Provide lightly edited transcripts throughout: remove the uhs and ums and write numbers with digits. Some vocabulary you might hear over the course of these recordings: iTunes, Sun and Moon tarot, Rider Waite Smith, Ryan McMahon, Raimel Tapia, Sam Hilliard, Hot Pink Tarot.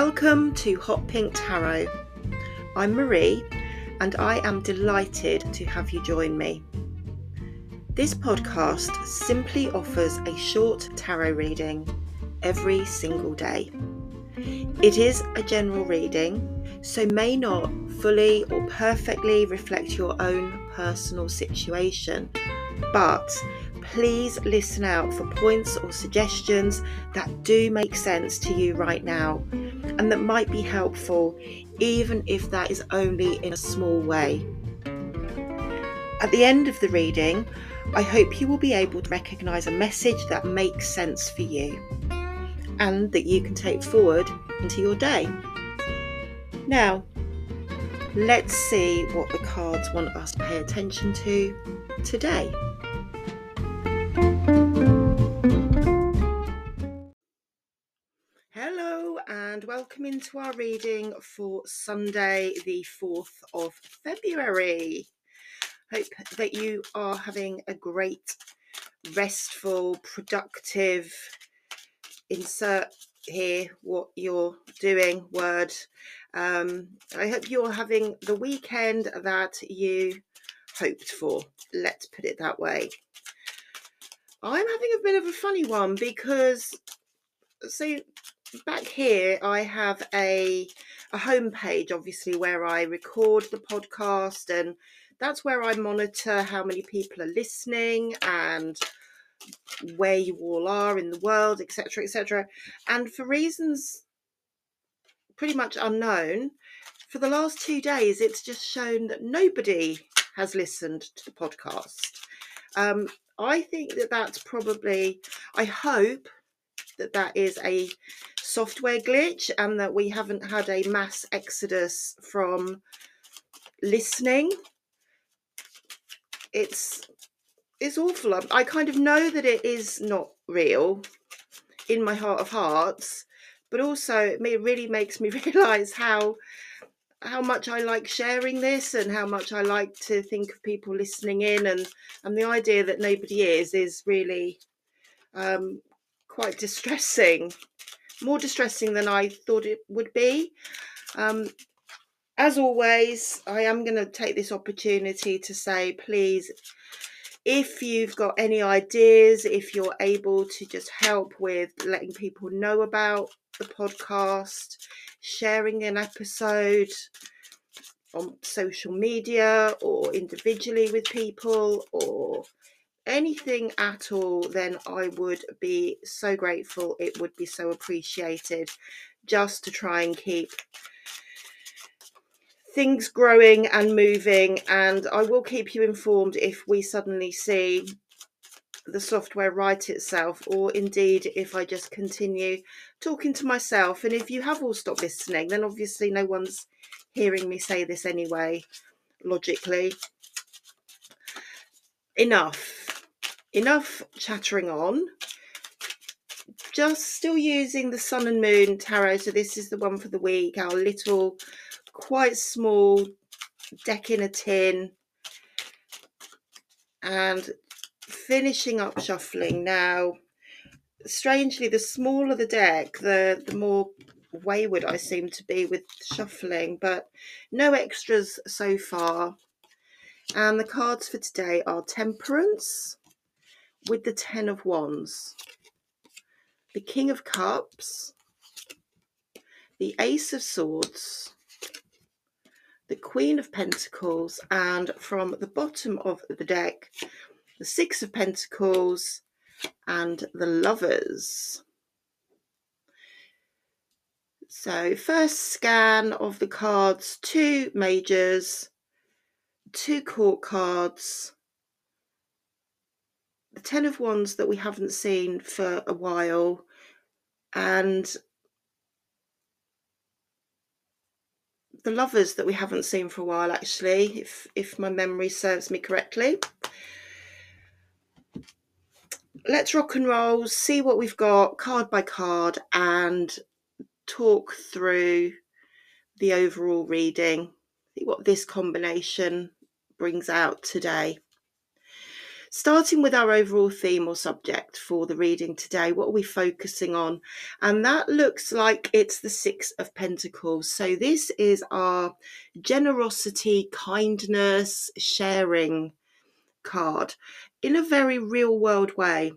Welcome to Hot Pink Tarot. I'm Marie and I am delighted to have you join me. This podcast simply offers a short tarot reading every single day. It is a general reading, so may not fully or perfectly reflect your own personal situation, but please listen out for points or suggestions that do make sense to you right now and that might be helpful, even if that is only in a small way. At the end of the reading, I hope you will be able to recognise a message that makes sense for you and that you can take forward into your day. Now, let's see what the cards want us to pay attention to today. Hello and welcome into our reading for Sunday the 4th of February. Hope that you are having a great, restful, productive, insert here what you're doing word. I hope you're having the weekend that you hoped for. Let's put it that way. I'm having a bit of a funny one because, so back here I have a home page, obviously, where I record the podcast, and that's where I monitor how many people are listening and where you all are in the world, etc, etc. And for reasons pretty much unknown, for the last 2 days it's just shown that nobody has listened to the podcast. I think that that's probably, I hope that that is a software glitch and that we haven't had a mass exodus from listening. It's awful. I kind of know that it is not real in my heart of hearts, but also it really makes me realise how much I like sharing this and how much I like to think of people listening in, and the idea that nobody is really quite distressing, more distressing than I thought it would be. As always, I am going to take this opportunity to say, please, if you've got any ideas, if you're able to just help with letting people know about the podcast, sharing an episode on social media or individually with people or anything at all, then I would be so grateful. It would be so appreciated, just to try and keep things growing and moving, and I will keep you informed if we suddenly see the software right itself, or indeed if I just continue talking to myself. And if you have all stopped listening, then obviously no one's hearing me say this anyway, logically. Enough chattering on. Just still using the Sun and Moon tarot, so this is the one for the week, our little quite small deck in a tin, and finishing up shuffling now. Strangely, the smaller the deck, the more wayward I seem to be with shuffling, but no extras so far. And the cards for today are Temperance with the Ten of Wands, the King of Cups, the Ace of Swords, the Queen of Pentacles, and from the bottom of the deck, the Six of Pentacles and the Lovers. So first scan of the cards, two Majors, two Court cards, the Ten of Wands that we haven't seen for a while, and the Lovers that we haven't seen for a while, actually, if my memory serves me correctly. Let's rock and roll, see what we've got card by card, and talk through the overall reading, see what this combination brings out today. starting with our overall theme or subject for the reading today. What are we focusing on? And that looks like it's the Six of Pentacles. So this is our generosity, kindness, sharing card in a very real world way.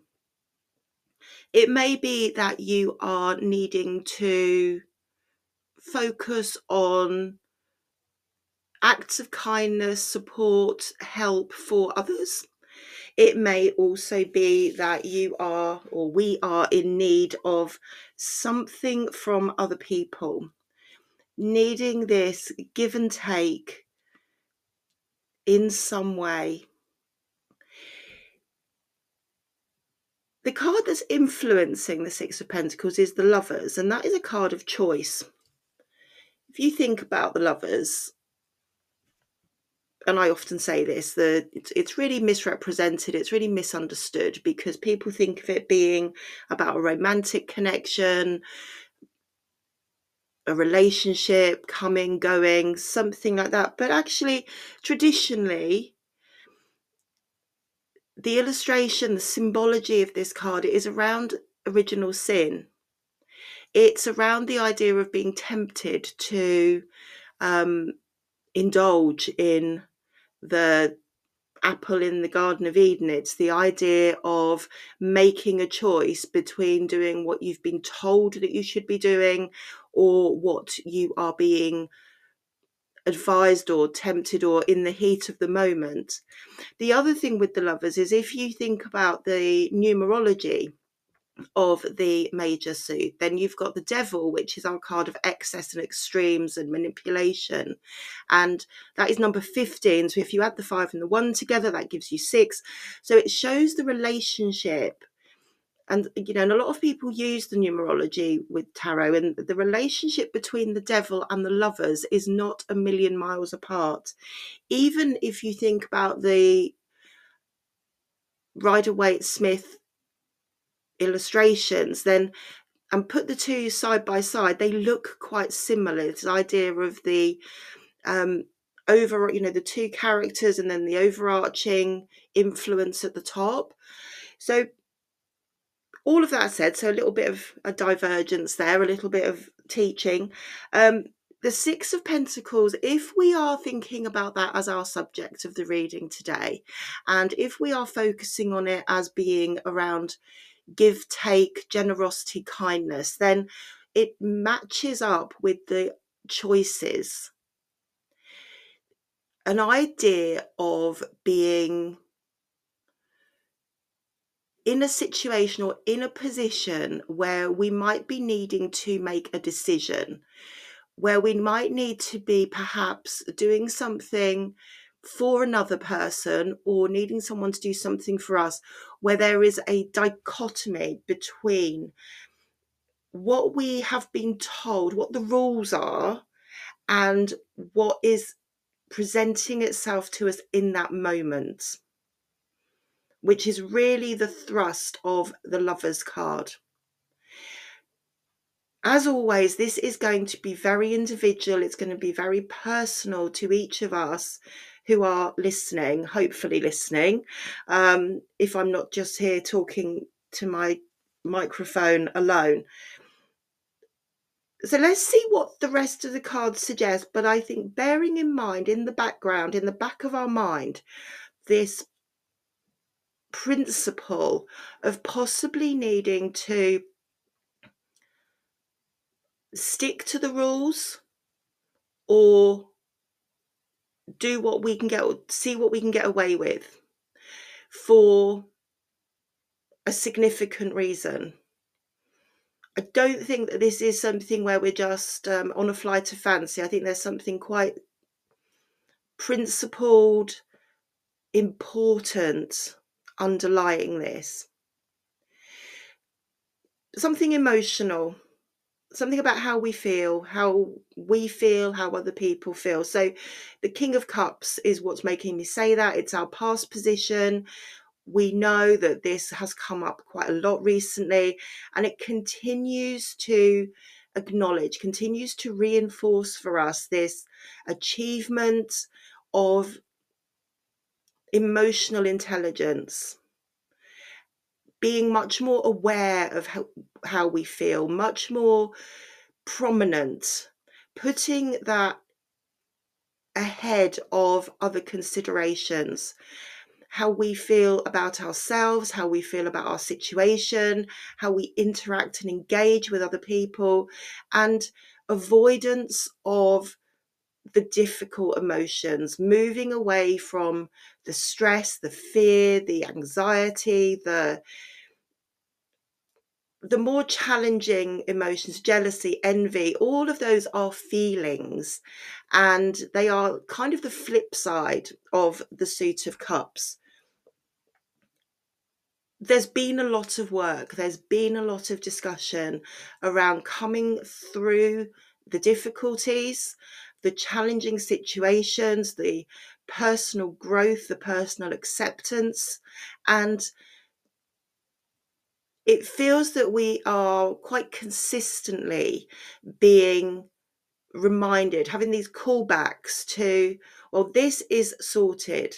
It may be that you are needing to focus on acts of kindness, support, help for others. It may also be that you are, or we are, in need of something from other people, needing this give and take in some way. The card that's influencing the Six of Pentacles is the Lovers, and that is a card of choice. If you think about the Lovers, and I often say this, it's really misrepresented, it's really misunderstood, because people think of it being about a romantic connection, a relationship, coming, going, something like that. But actually, traditionally, the illustration, the symbology of this card is around original sin. It's around the idea of being tempted to indulge in the apple in the Garden of Eden. It's the idea of making a choice between doing what you've been told that you should be doing or what you are being advised or tempted or in the heat of the moment. The other thing with the Lovers is, if you think about the numerology of the major suit, then you've got the Devil, which is our card of excess and extremes and manipulation, and that is number 15. So if you add the 5 and the 1 together, that gives you 6. So it shows the relationship. And, you know, and a lot of people use the numerology with tarot, and the relationship between the Devil and the Lovers is not a million miles apart. Even if you think about the Rider Waite Smith illustrations, then, and put the two side by side, they look quite similar. This idea of the over, you know, the two characters and then the overarching influence at the top. So all of that said, so a little bit of a divergence there, a little bit of teaching. The Six of Pentacles, if we are thinking about that as our subject of the reading today, and if we are focusing on it as being around give, take, generosity, kindness, then it matches up with the choices. An idea of being in a situation or in a position where we might be needing to make a decision, where we might need to be perhaps doing something for another person or needing someone to do something for us, where there is a dichotomy between what we have been told, what the rules are, and what is presenting itself to us in that moment, which is really the thrust of the Lovers card. As always, this is going to be very individual. It's going to be very personal to each of us who are listening, hopefully listening. If I'm not just here talking to my microphone alone. So let's see what the rest of the cards suggest. But I think bearing in mind, in the background, in the back of our mind, this principle of possibly needing to stick to the rules or do what we can get, see what we can get away with for a significant reason. I don't think that this is something where we're just on a flight of fancy. I think there's something quite principled, important underlying this. Something emotional, something about how we feel, how other people feel. So the King of Cups is what's making me say that. It's our past position. We know that this has come up quite a lot recently, and it continues to acknowledge, continues to reinforce for us this achievement of emotional intelligence, being much more aware of how we feel, much more prominent, putting that ahead of other considerations, how we feel about ourselves, how we feel about our situation, how we interact and engage with other people, and avoidance of the difficult emotions, moving away from the stress, the fear, the anxiety, the more challenging emotions, jealousy, envy. All of those are feelings, and they are kind of the flip side of the Suit of Cups. There's been a lot of work, there's been a lot of discussion around coming through the difficulties, the challenging situations, the personal growth, the personal acceptance, and it feels that we are quite consistently being reminded, having these callbacks to, well, this is sorted.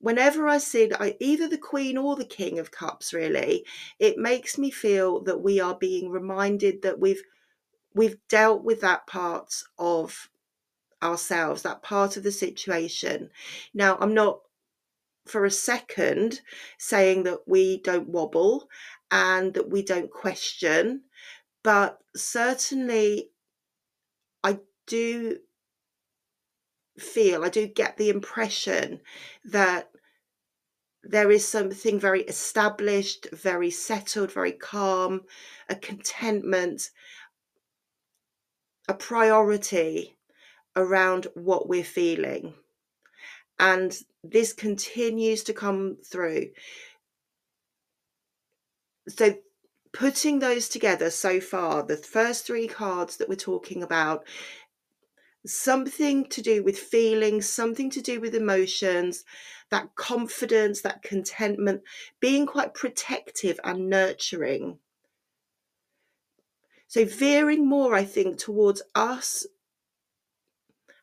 Whenever I see either the Queen or the King of Cups, really, it makes me feel that we are being reminded that we've dealt with that part of ourselves, that part of the situation. Now, I'm not for a second saying that we don't wobble and that we don't question, but certainly I do feel, I do get the impression that there is something very established, very settled, very calm, a contentment, a priority around what we're feeling. And this continues to come through. So putting those together so far, the first three cards that we're talking about, something to do with feelings, something to do with emotions, that confidence, that contentment, being quite protective and nurturing. So veering more, I think, towards us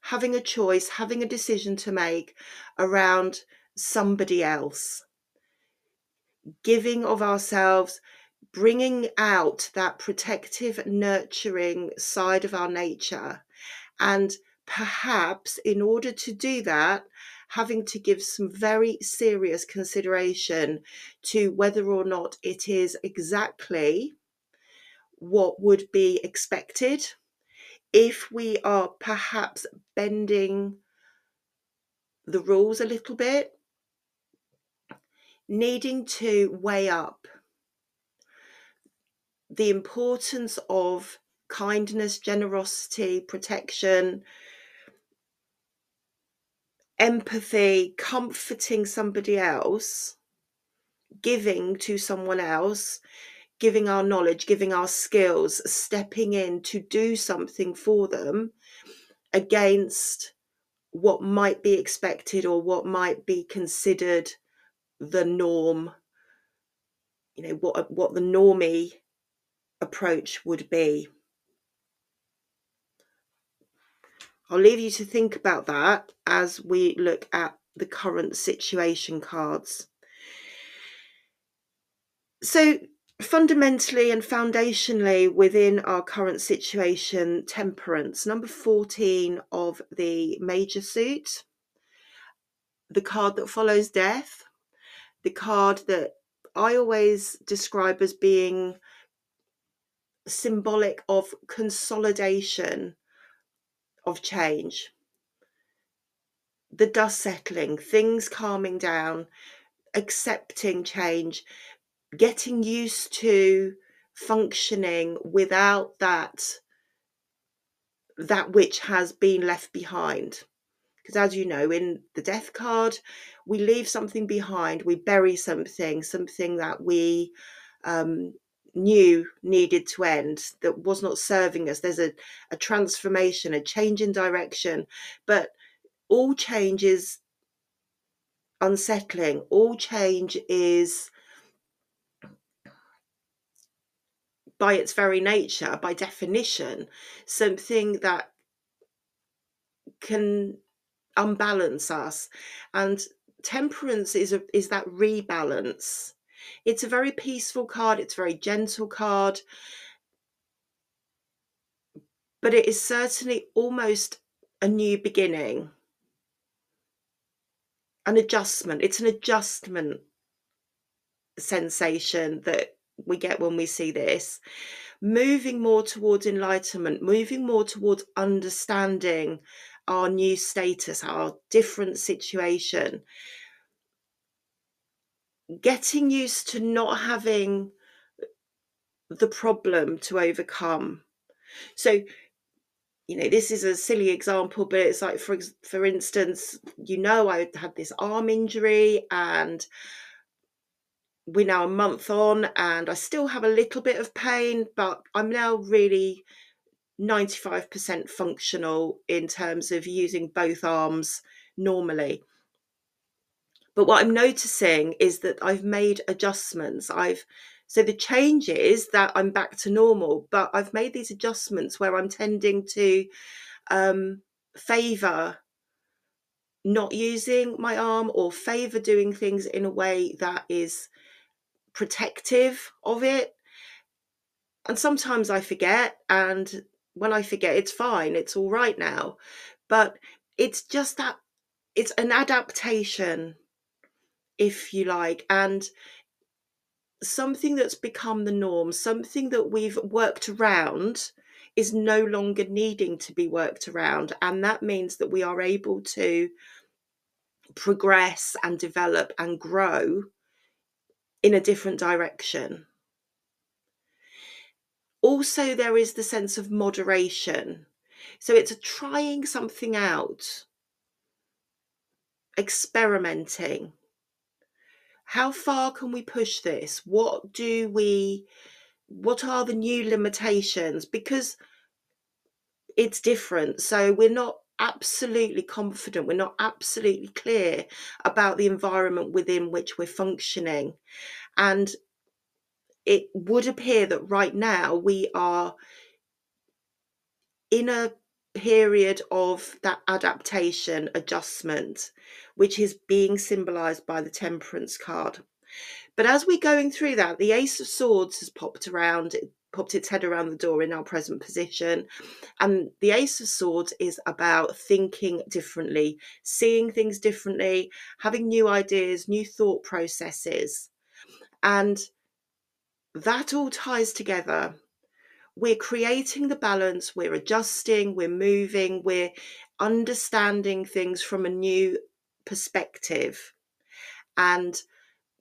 having a choice, having a decision to make around somebody else, giving of ourselves, bringing out that protective, nurturing side of our nature. And perhaps in order to do that, having to give some very serious consideration to whether or not it is exactly what would be expected, if we are perhaps bending the rules a little bit, needing to weigh up the importance of kindness, generosity, protection, empathy, comforting somebody else, giving to someone else, giving our knowledge, giving our skills, stepping in to do something for them, against what might be expected or what might be considered the norm, you know, what the normie approach would be. I'll leave you to think about that as we look at the current situation cards. So fundamentally and foundationally within our current situation, Temperance, number 14 of the Major Suit, the card that follows death, the card that I always describe as being symbolic of consolidation, of change, the dust settling, things calming down, accepting change, getting used to functioning without that which has been left behind. Because as you know, in the death card, we leave something behind, we bury something that we knew needed to end, that was not serving us. There's a transformation, a change in direction, but all change is unsettling, all change is, by its very nature, by definition, something that can unbalance us. And Temperance is that rebalance. It's a very peaceful card. It's a very gentle card. But it is certainly almost a new beginning. An adjustment. It's an adjustment sensation that we get when we see this. Moving more towards enlightenment, moving more towards understanding our new status, our different situation. Getting used to not having the problem to overcome. So, you know, this is a silly example, but it's like, for instance, you know, I had this arm injury and we're now a month on and I still have a little bit of pain, but I'm now really 95% functional in terms of using both arms normally. But what I'm noticing is that I've made adjustments. So the change is that I'm back to normal, but I've made these adjustments where I'm tending to favour not using my arm, or favour doing things in a way that is protective of it. And sometimes I forget, and when I forget, it's fine, it's all right now. But it's just that it's an adaptation, if you like, and something that's become the norm, something that we've worked around is no longer needing to be worked around. And that means that we are able to progress and develop and grow in a different direction. Also, there is the sense of moderation. So it's trying something out, experimenting. How far can we push this? What are the new limitations? Because it's different. So we're not absolutely confident. We're not absolutely clear about the environment within which we're functioning. And it would appear that right now we are in a period of that adaptation, adjustment, which is being symbolized by the Temperance card. But as we're going through that, the Ace of Swords has popped its head around the door in our present position. And the Ace of Swords is about thinking differently, seeing things differently, having new ideas, new thought processes. And that all ties together. We're creating the balance, we're adjusting, we're moving, we're understanding things from a new perspective and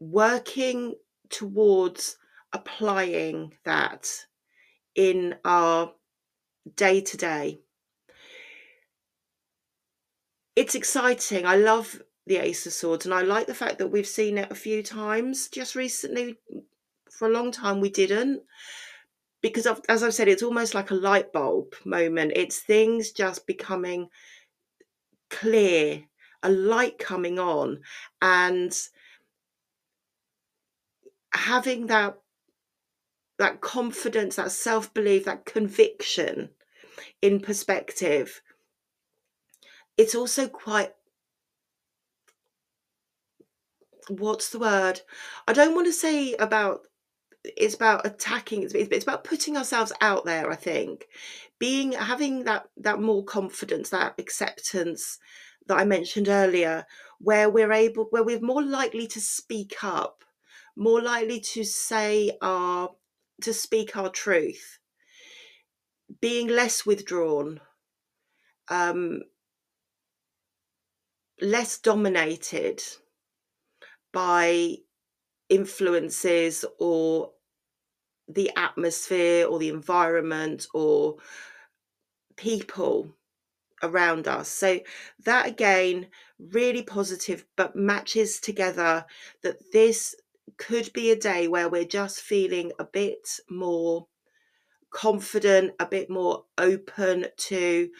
working towards applying that in our day-to-day. It's exciting. I love the Ace of Swords, and I like the fact that we've seen it a few times just recently. For a long time we didn't, because as I've said, it's almost like a light bulb moment. It's things just becoming clear, a light coming on, and having that confidence, that self-belief, that conviction in perspective. It's also quite, what's the word? I don't want to say about, it's about attacking, it's about putting ourselves out there, I think. Having that more confidence, that acceptance that I mentioned earlier, where we're more likely to speak up, more likely to speak our truth, being less withdrawn, less dominated by influences or the atmosphere or the environment or people around us. So that, again, really positive, but matches together that this could be a day where we're just feeling a bit more confident, a bit more open to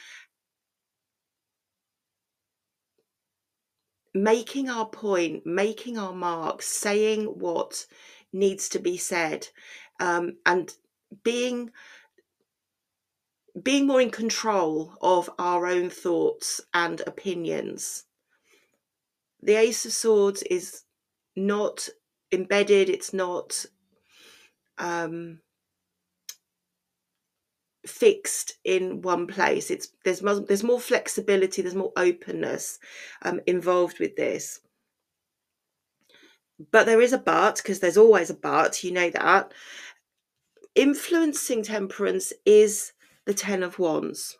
making our point, making our mark, saying what needs to be said, and being more in control of our own thoughts and opinions. the Ace of Swords is not embedded, it's not fixed in one place. There's more flexibility, there's more openness involved with this. But there is a but, because there's always a but, you know that. Influencing temperance is the Ten of Wands.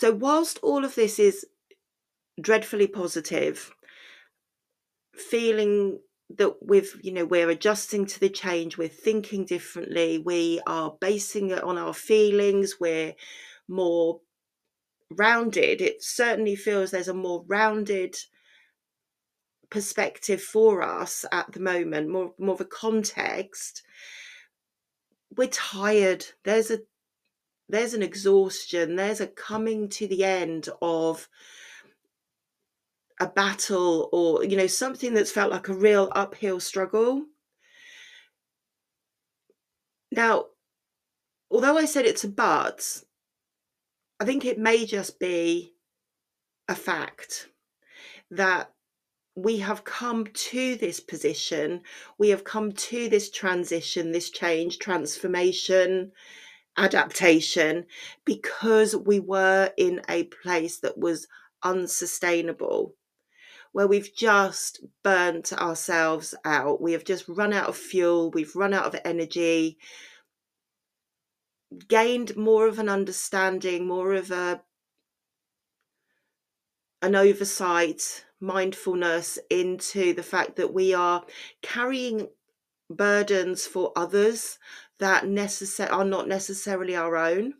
So whilst all of this is dreadfully positive, feeling that we're adjusting to the change, we're thinking differently, we are basing it on our feelings, we're more rounded. It certainly feels there's a more rounded perspective for us at the moment, more of a context. We're tired. There's an exhaustion, there's a coming to the end of a battle, or something that's felt like a real uphill struggle. Now, although I said it's a but, I think it may just be a fact that we have come to this position, we have come to this transition, this change, transformation, adaptation, because we were in a place that was unsustainable, where we've just burnt ourselves out. We have just run out of fuel, we've run out of energy, gained more of an understanding, more of an oversight, mindfulness into the fact that we are carrying burdens for others that are not necessarily our own.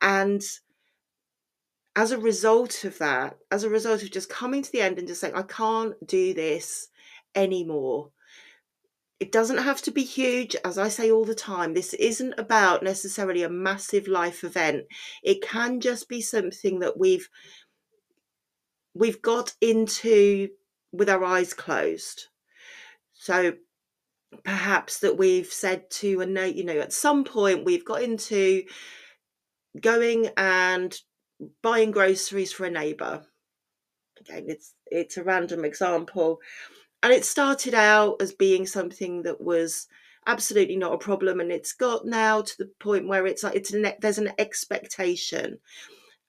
And as a result of that, as a result of just coming to the end and just saying, I can't do this anymore. It doesn't have to be huge. As I say all the time, this isn't about necessarily a massive life event. It can just be something that we've got into with our eyes closed. So perhaps that we've said to Annette, at some point we've got into going and buying groceries for a neighbour. Again, it's a random example. And it started out as being something that was absolutely not a problem. And it's got now to the point where it's like there's an expectation.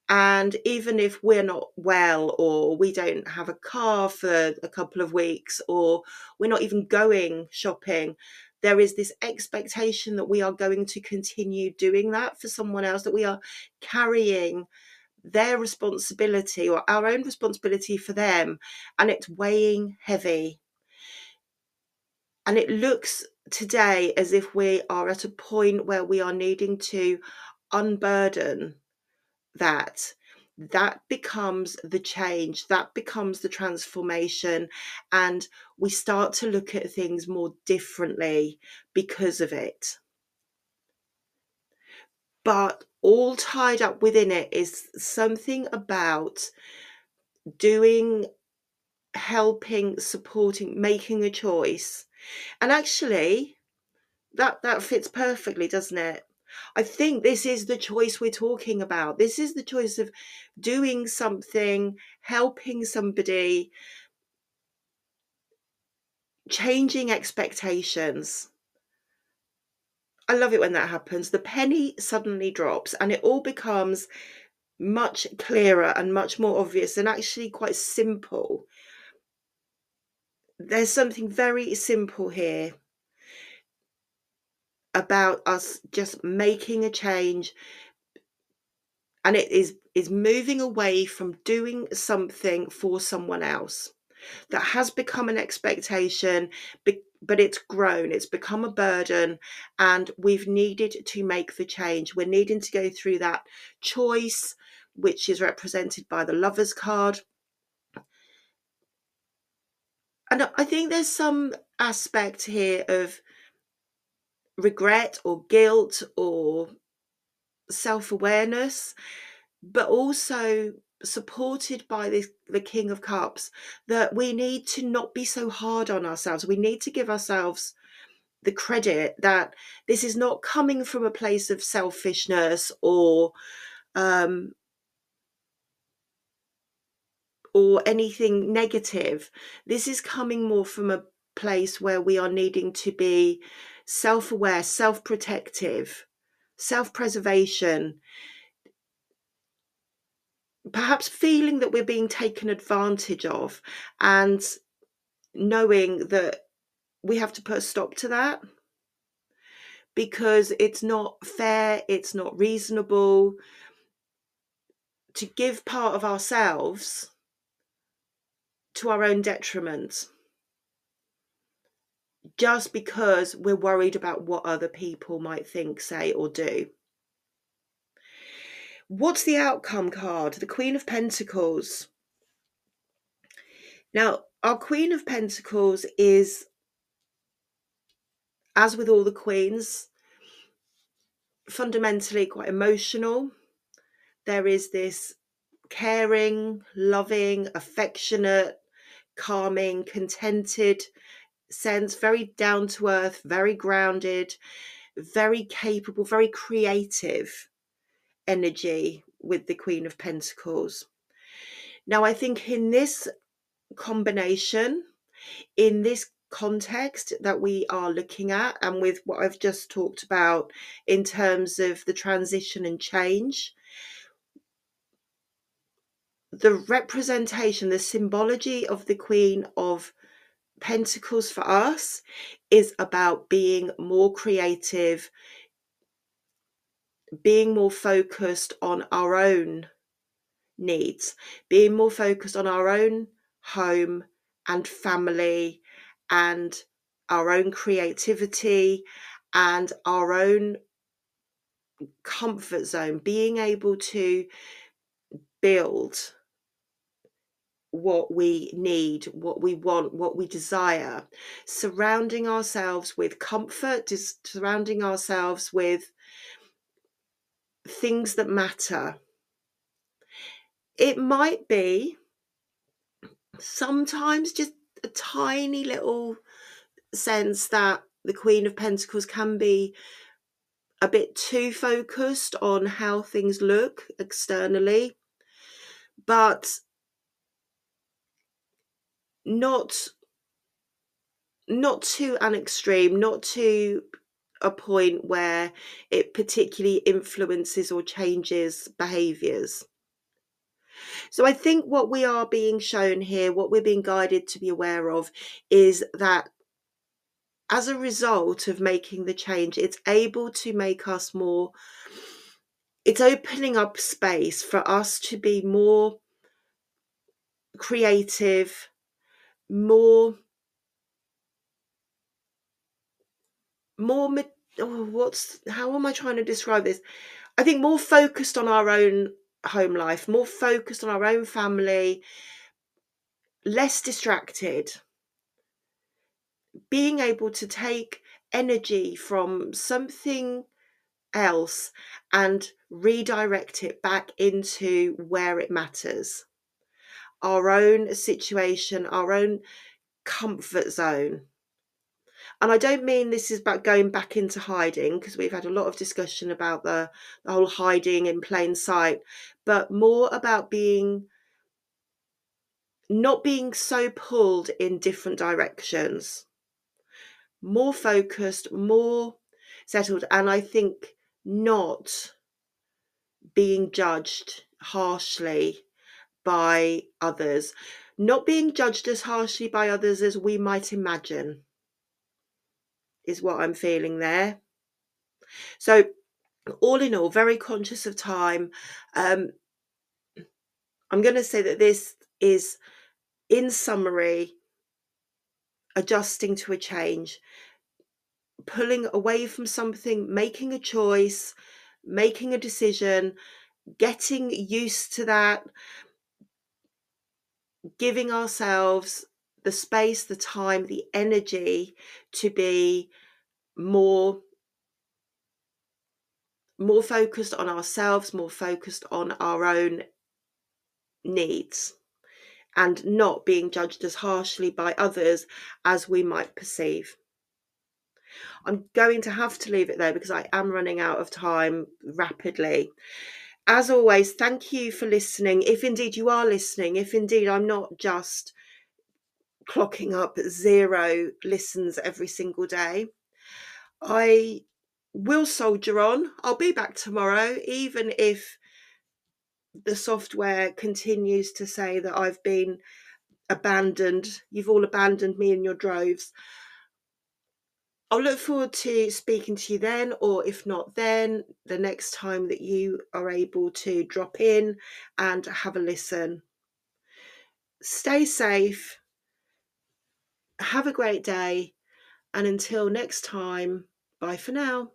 And even if we're not well, or we don't have a car for a couple of weeks, or we're not even going shopping, there is this expectation that we are going to continue doing that for someone else, that we are carrying their responsibility or our own responsibility for them. And it's weighing heavy. And it looks today as if we are at a point where we are needing to unburden that. That becomes the change, that becomes the transformation, and we start to look at things more differently because of it. But all tied up within it is something about doing, helping, supporting, making a choice. And actually that fits perfectly, doesn't it? I think this is the choice we're talking about. This is the choice of doing something, helping somebody, changing expectations. I love it when that happens. The penny suddenly drops and it all becomes much clearer and much more obvious and actually quite simple. There's something very simple here about us just making a change, and it is moving away from doing something for someone else that has become an expectation, but it's grown, it's become a burden, and we've needed to make the change. We're needing to go through that choice, which is represented by the Lovers card. And I think there's some aspect here of regret or guilt or self-awareness, but also supported by the King of Cups, that we need to not be so hard on ourselves. We need to give ourselves the credit that this is not coming from a place of selfishness or or anything negative. This is coming more from a place where we are needing to be self-aware, self-protective, self-preservation, perhaps feeling that we're being taken advantage of and knowing that we have to put a stop to that because it's not fair, it's not reasonable to give part of ourselves to our own detriment just because we're worried about what other people might think, say, or do. What's the outcome card? The Queen of Pentacles. Now, our Queen of Pentacles is, as with all the queens, fundamentally quite emotional. There is this caring, loving, affectionate, calming, contented sense, very down to earth, very grounded, very capable, very creative energy with the Queen of Pentacles. Now, I think in this combination, in this context that we are looking at, and with what I've just talked about in terms of the transition and change, the representation, the symbology of the Queen of Pentacles for us is about being more creative, being more focused on our own needs, being more focused on our own home and family and our own creativity and our own comfort zone, being able to build what we need, what we want, what we desire, surrounding ourselves with comfort, surrounding ourselves with things that matter. It might be sometimes just a tiny little sense that the Queen of Pentacles can be a bit too focused on how things look externally, but not to an extreme, not to a point where it particularly influences or changes behaviours. So I think what we are being shown here, what we're being guided to be aware of, is that as a result of making the change, it's able to make us more, it's opening up space for us to be more creative, I think more focused on our own home life, more focused on our own family, less distracted, being able to take energy from something else and redirect it back into where it matters, our own situation, our own comfort zone. And I don't mean this is about going back into hiding, because we've had a lot of discussion about the whole hiding in plain sight, but more about not being so pulled in different directions, more focused, more settled, and I think not being judged harshly by others, not being judged as harshly by others as we might imagine, is what I'm feeling there. So all in all, very conscious of time. I'm going to say that this is, in summary, adjusting to a change, pulling away from something, making a choice, making a decision, getting used to that, giving ourselves the space, the time, the energy to be more focused on ourselves, more focused on our own needs, and not being judged as harshly by others as we might perceive. I'm going to have to leave it there because I am running out of time rapidly. As always, thank you for listening. If indeed you are listening, if indeed I'm not just clocking up 0 listens every single day, I will soldier on. I'll be back tomorrow, even if the software continues to say that I've been abandoned. You've all abandoned me in your droves. I'll look forward to speaking to you then, or if not then, the next time that you are able to drop in and have a listen. Stay safe, have a great day, and until next time, bye for now.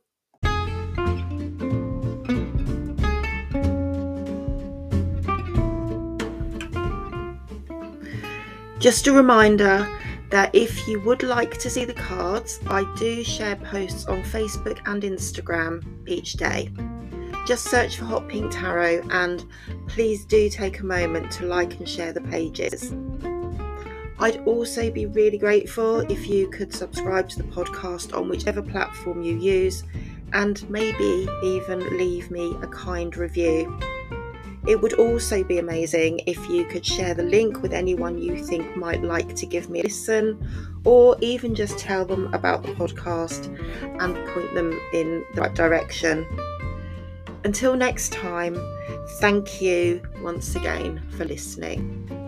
Just a reminder that if you would like to see the cards, I do share posts on Facebook and Instagram each day. Just search for Hot Pink Tarot, and please do take a moment to like and share the pages. I'd also be really grateful if you could subscribe to the podcast on whichever platform you use, and maybe even leave me a kind review. It would also be amazing if you could share the link with anyone you think might like to give me a listen, or even just tell them about the podcast and point them in the right direction. Until next time, thank you once again for listening.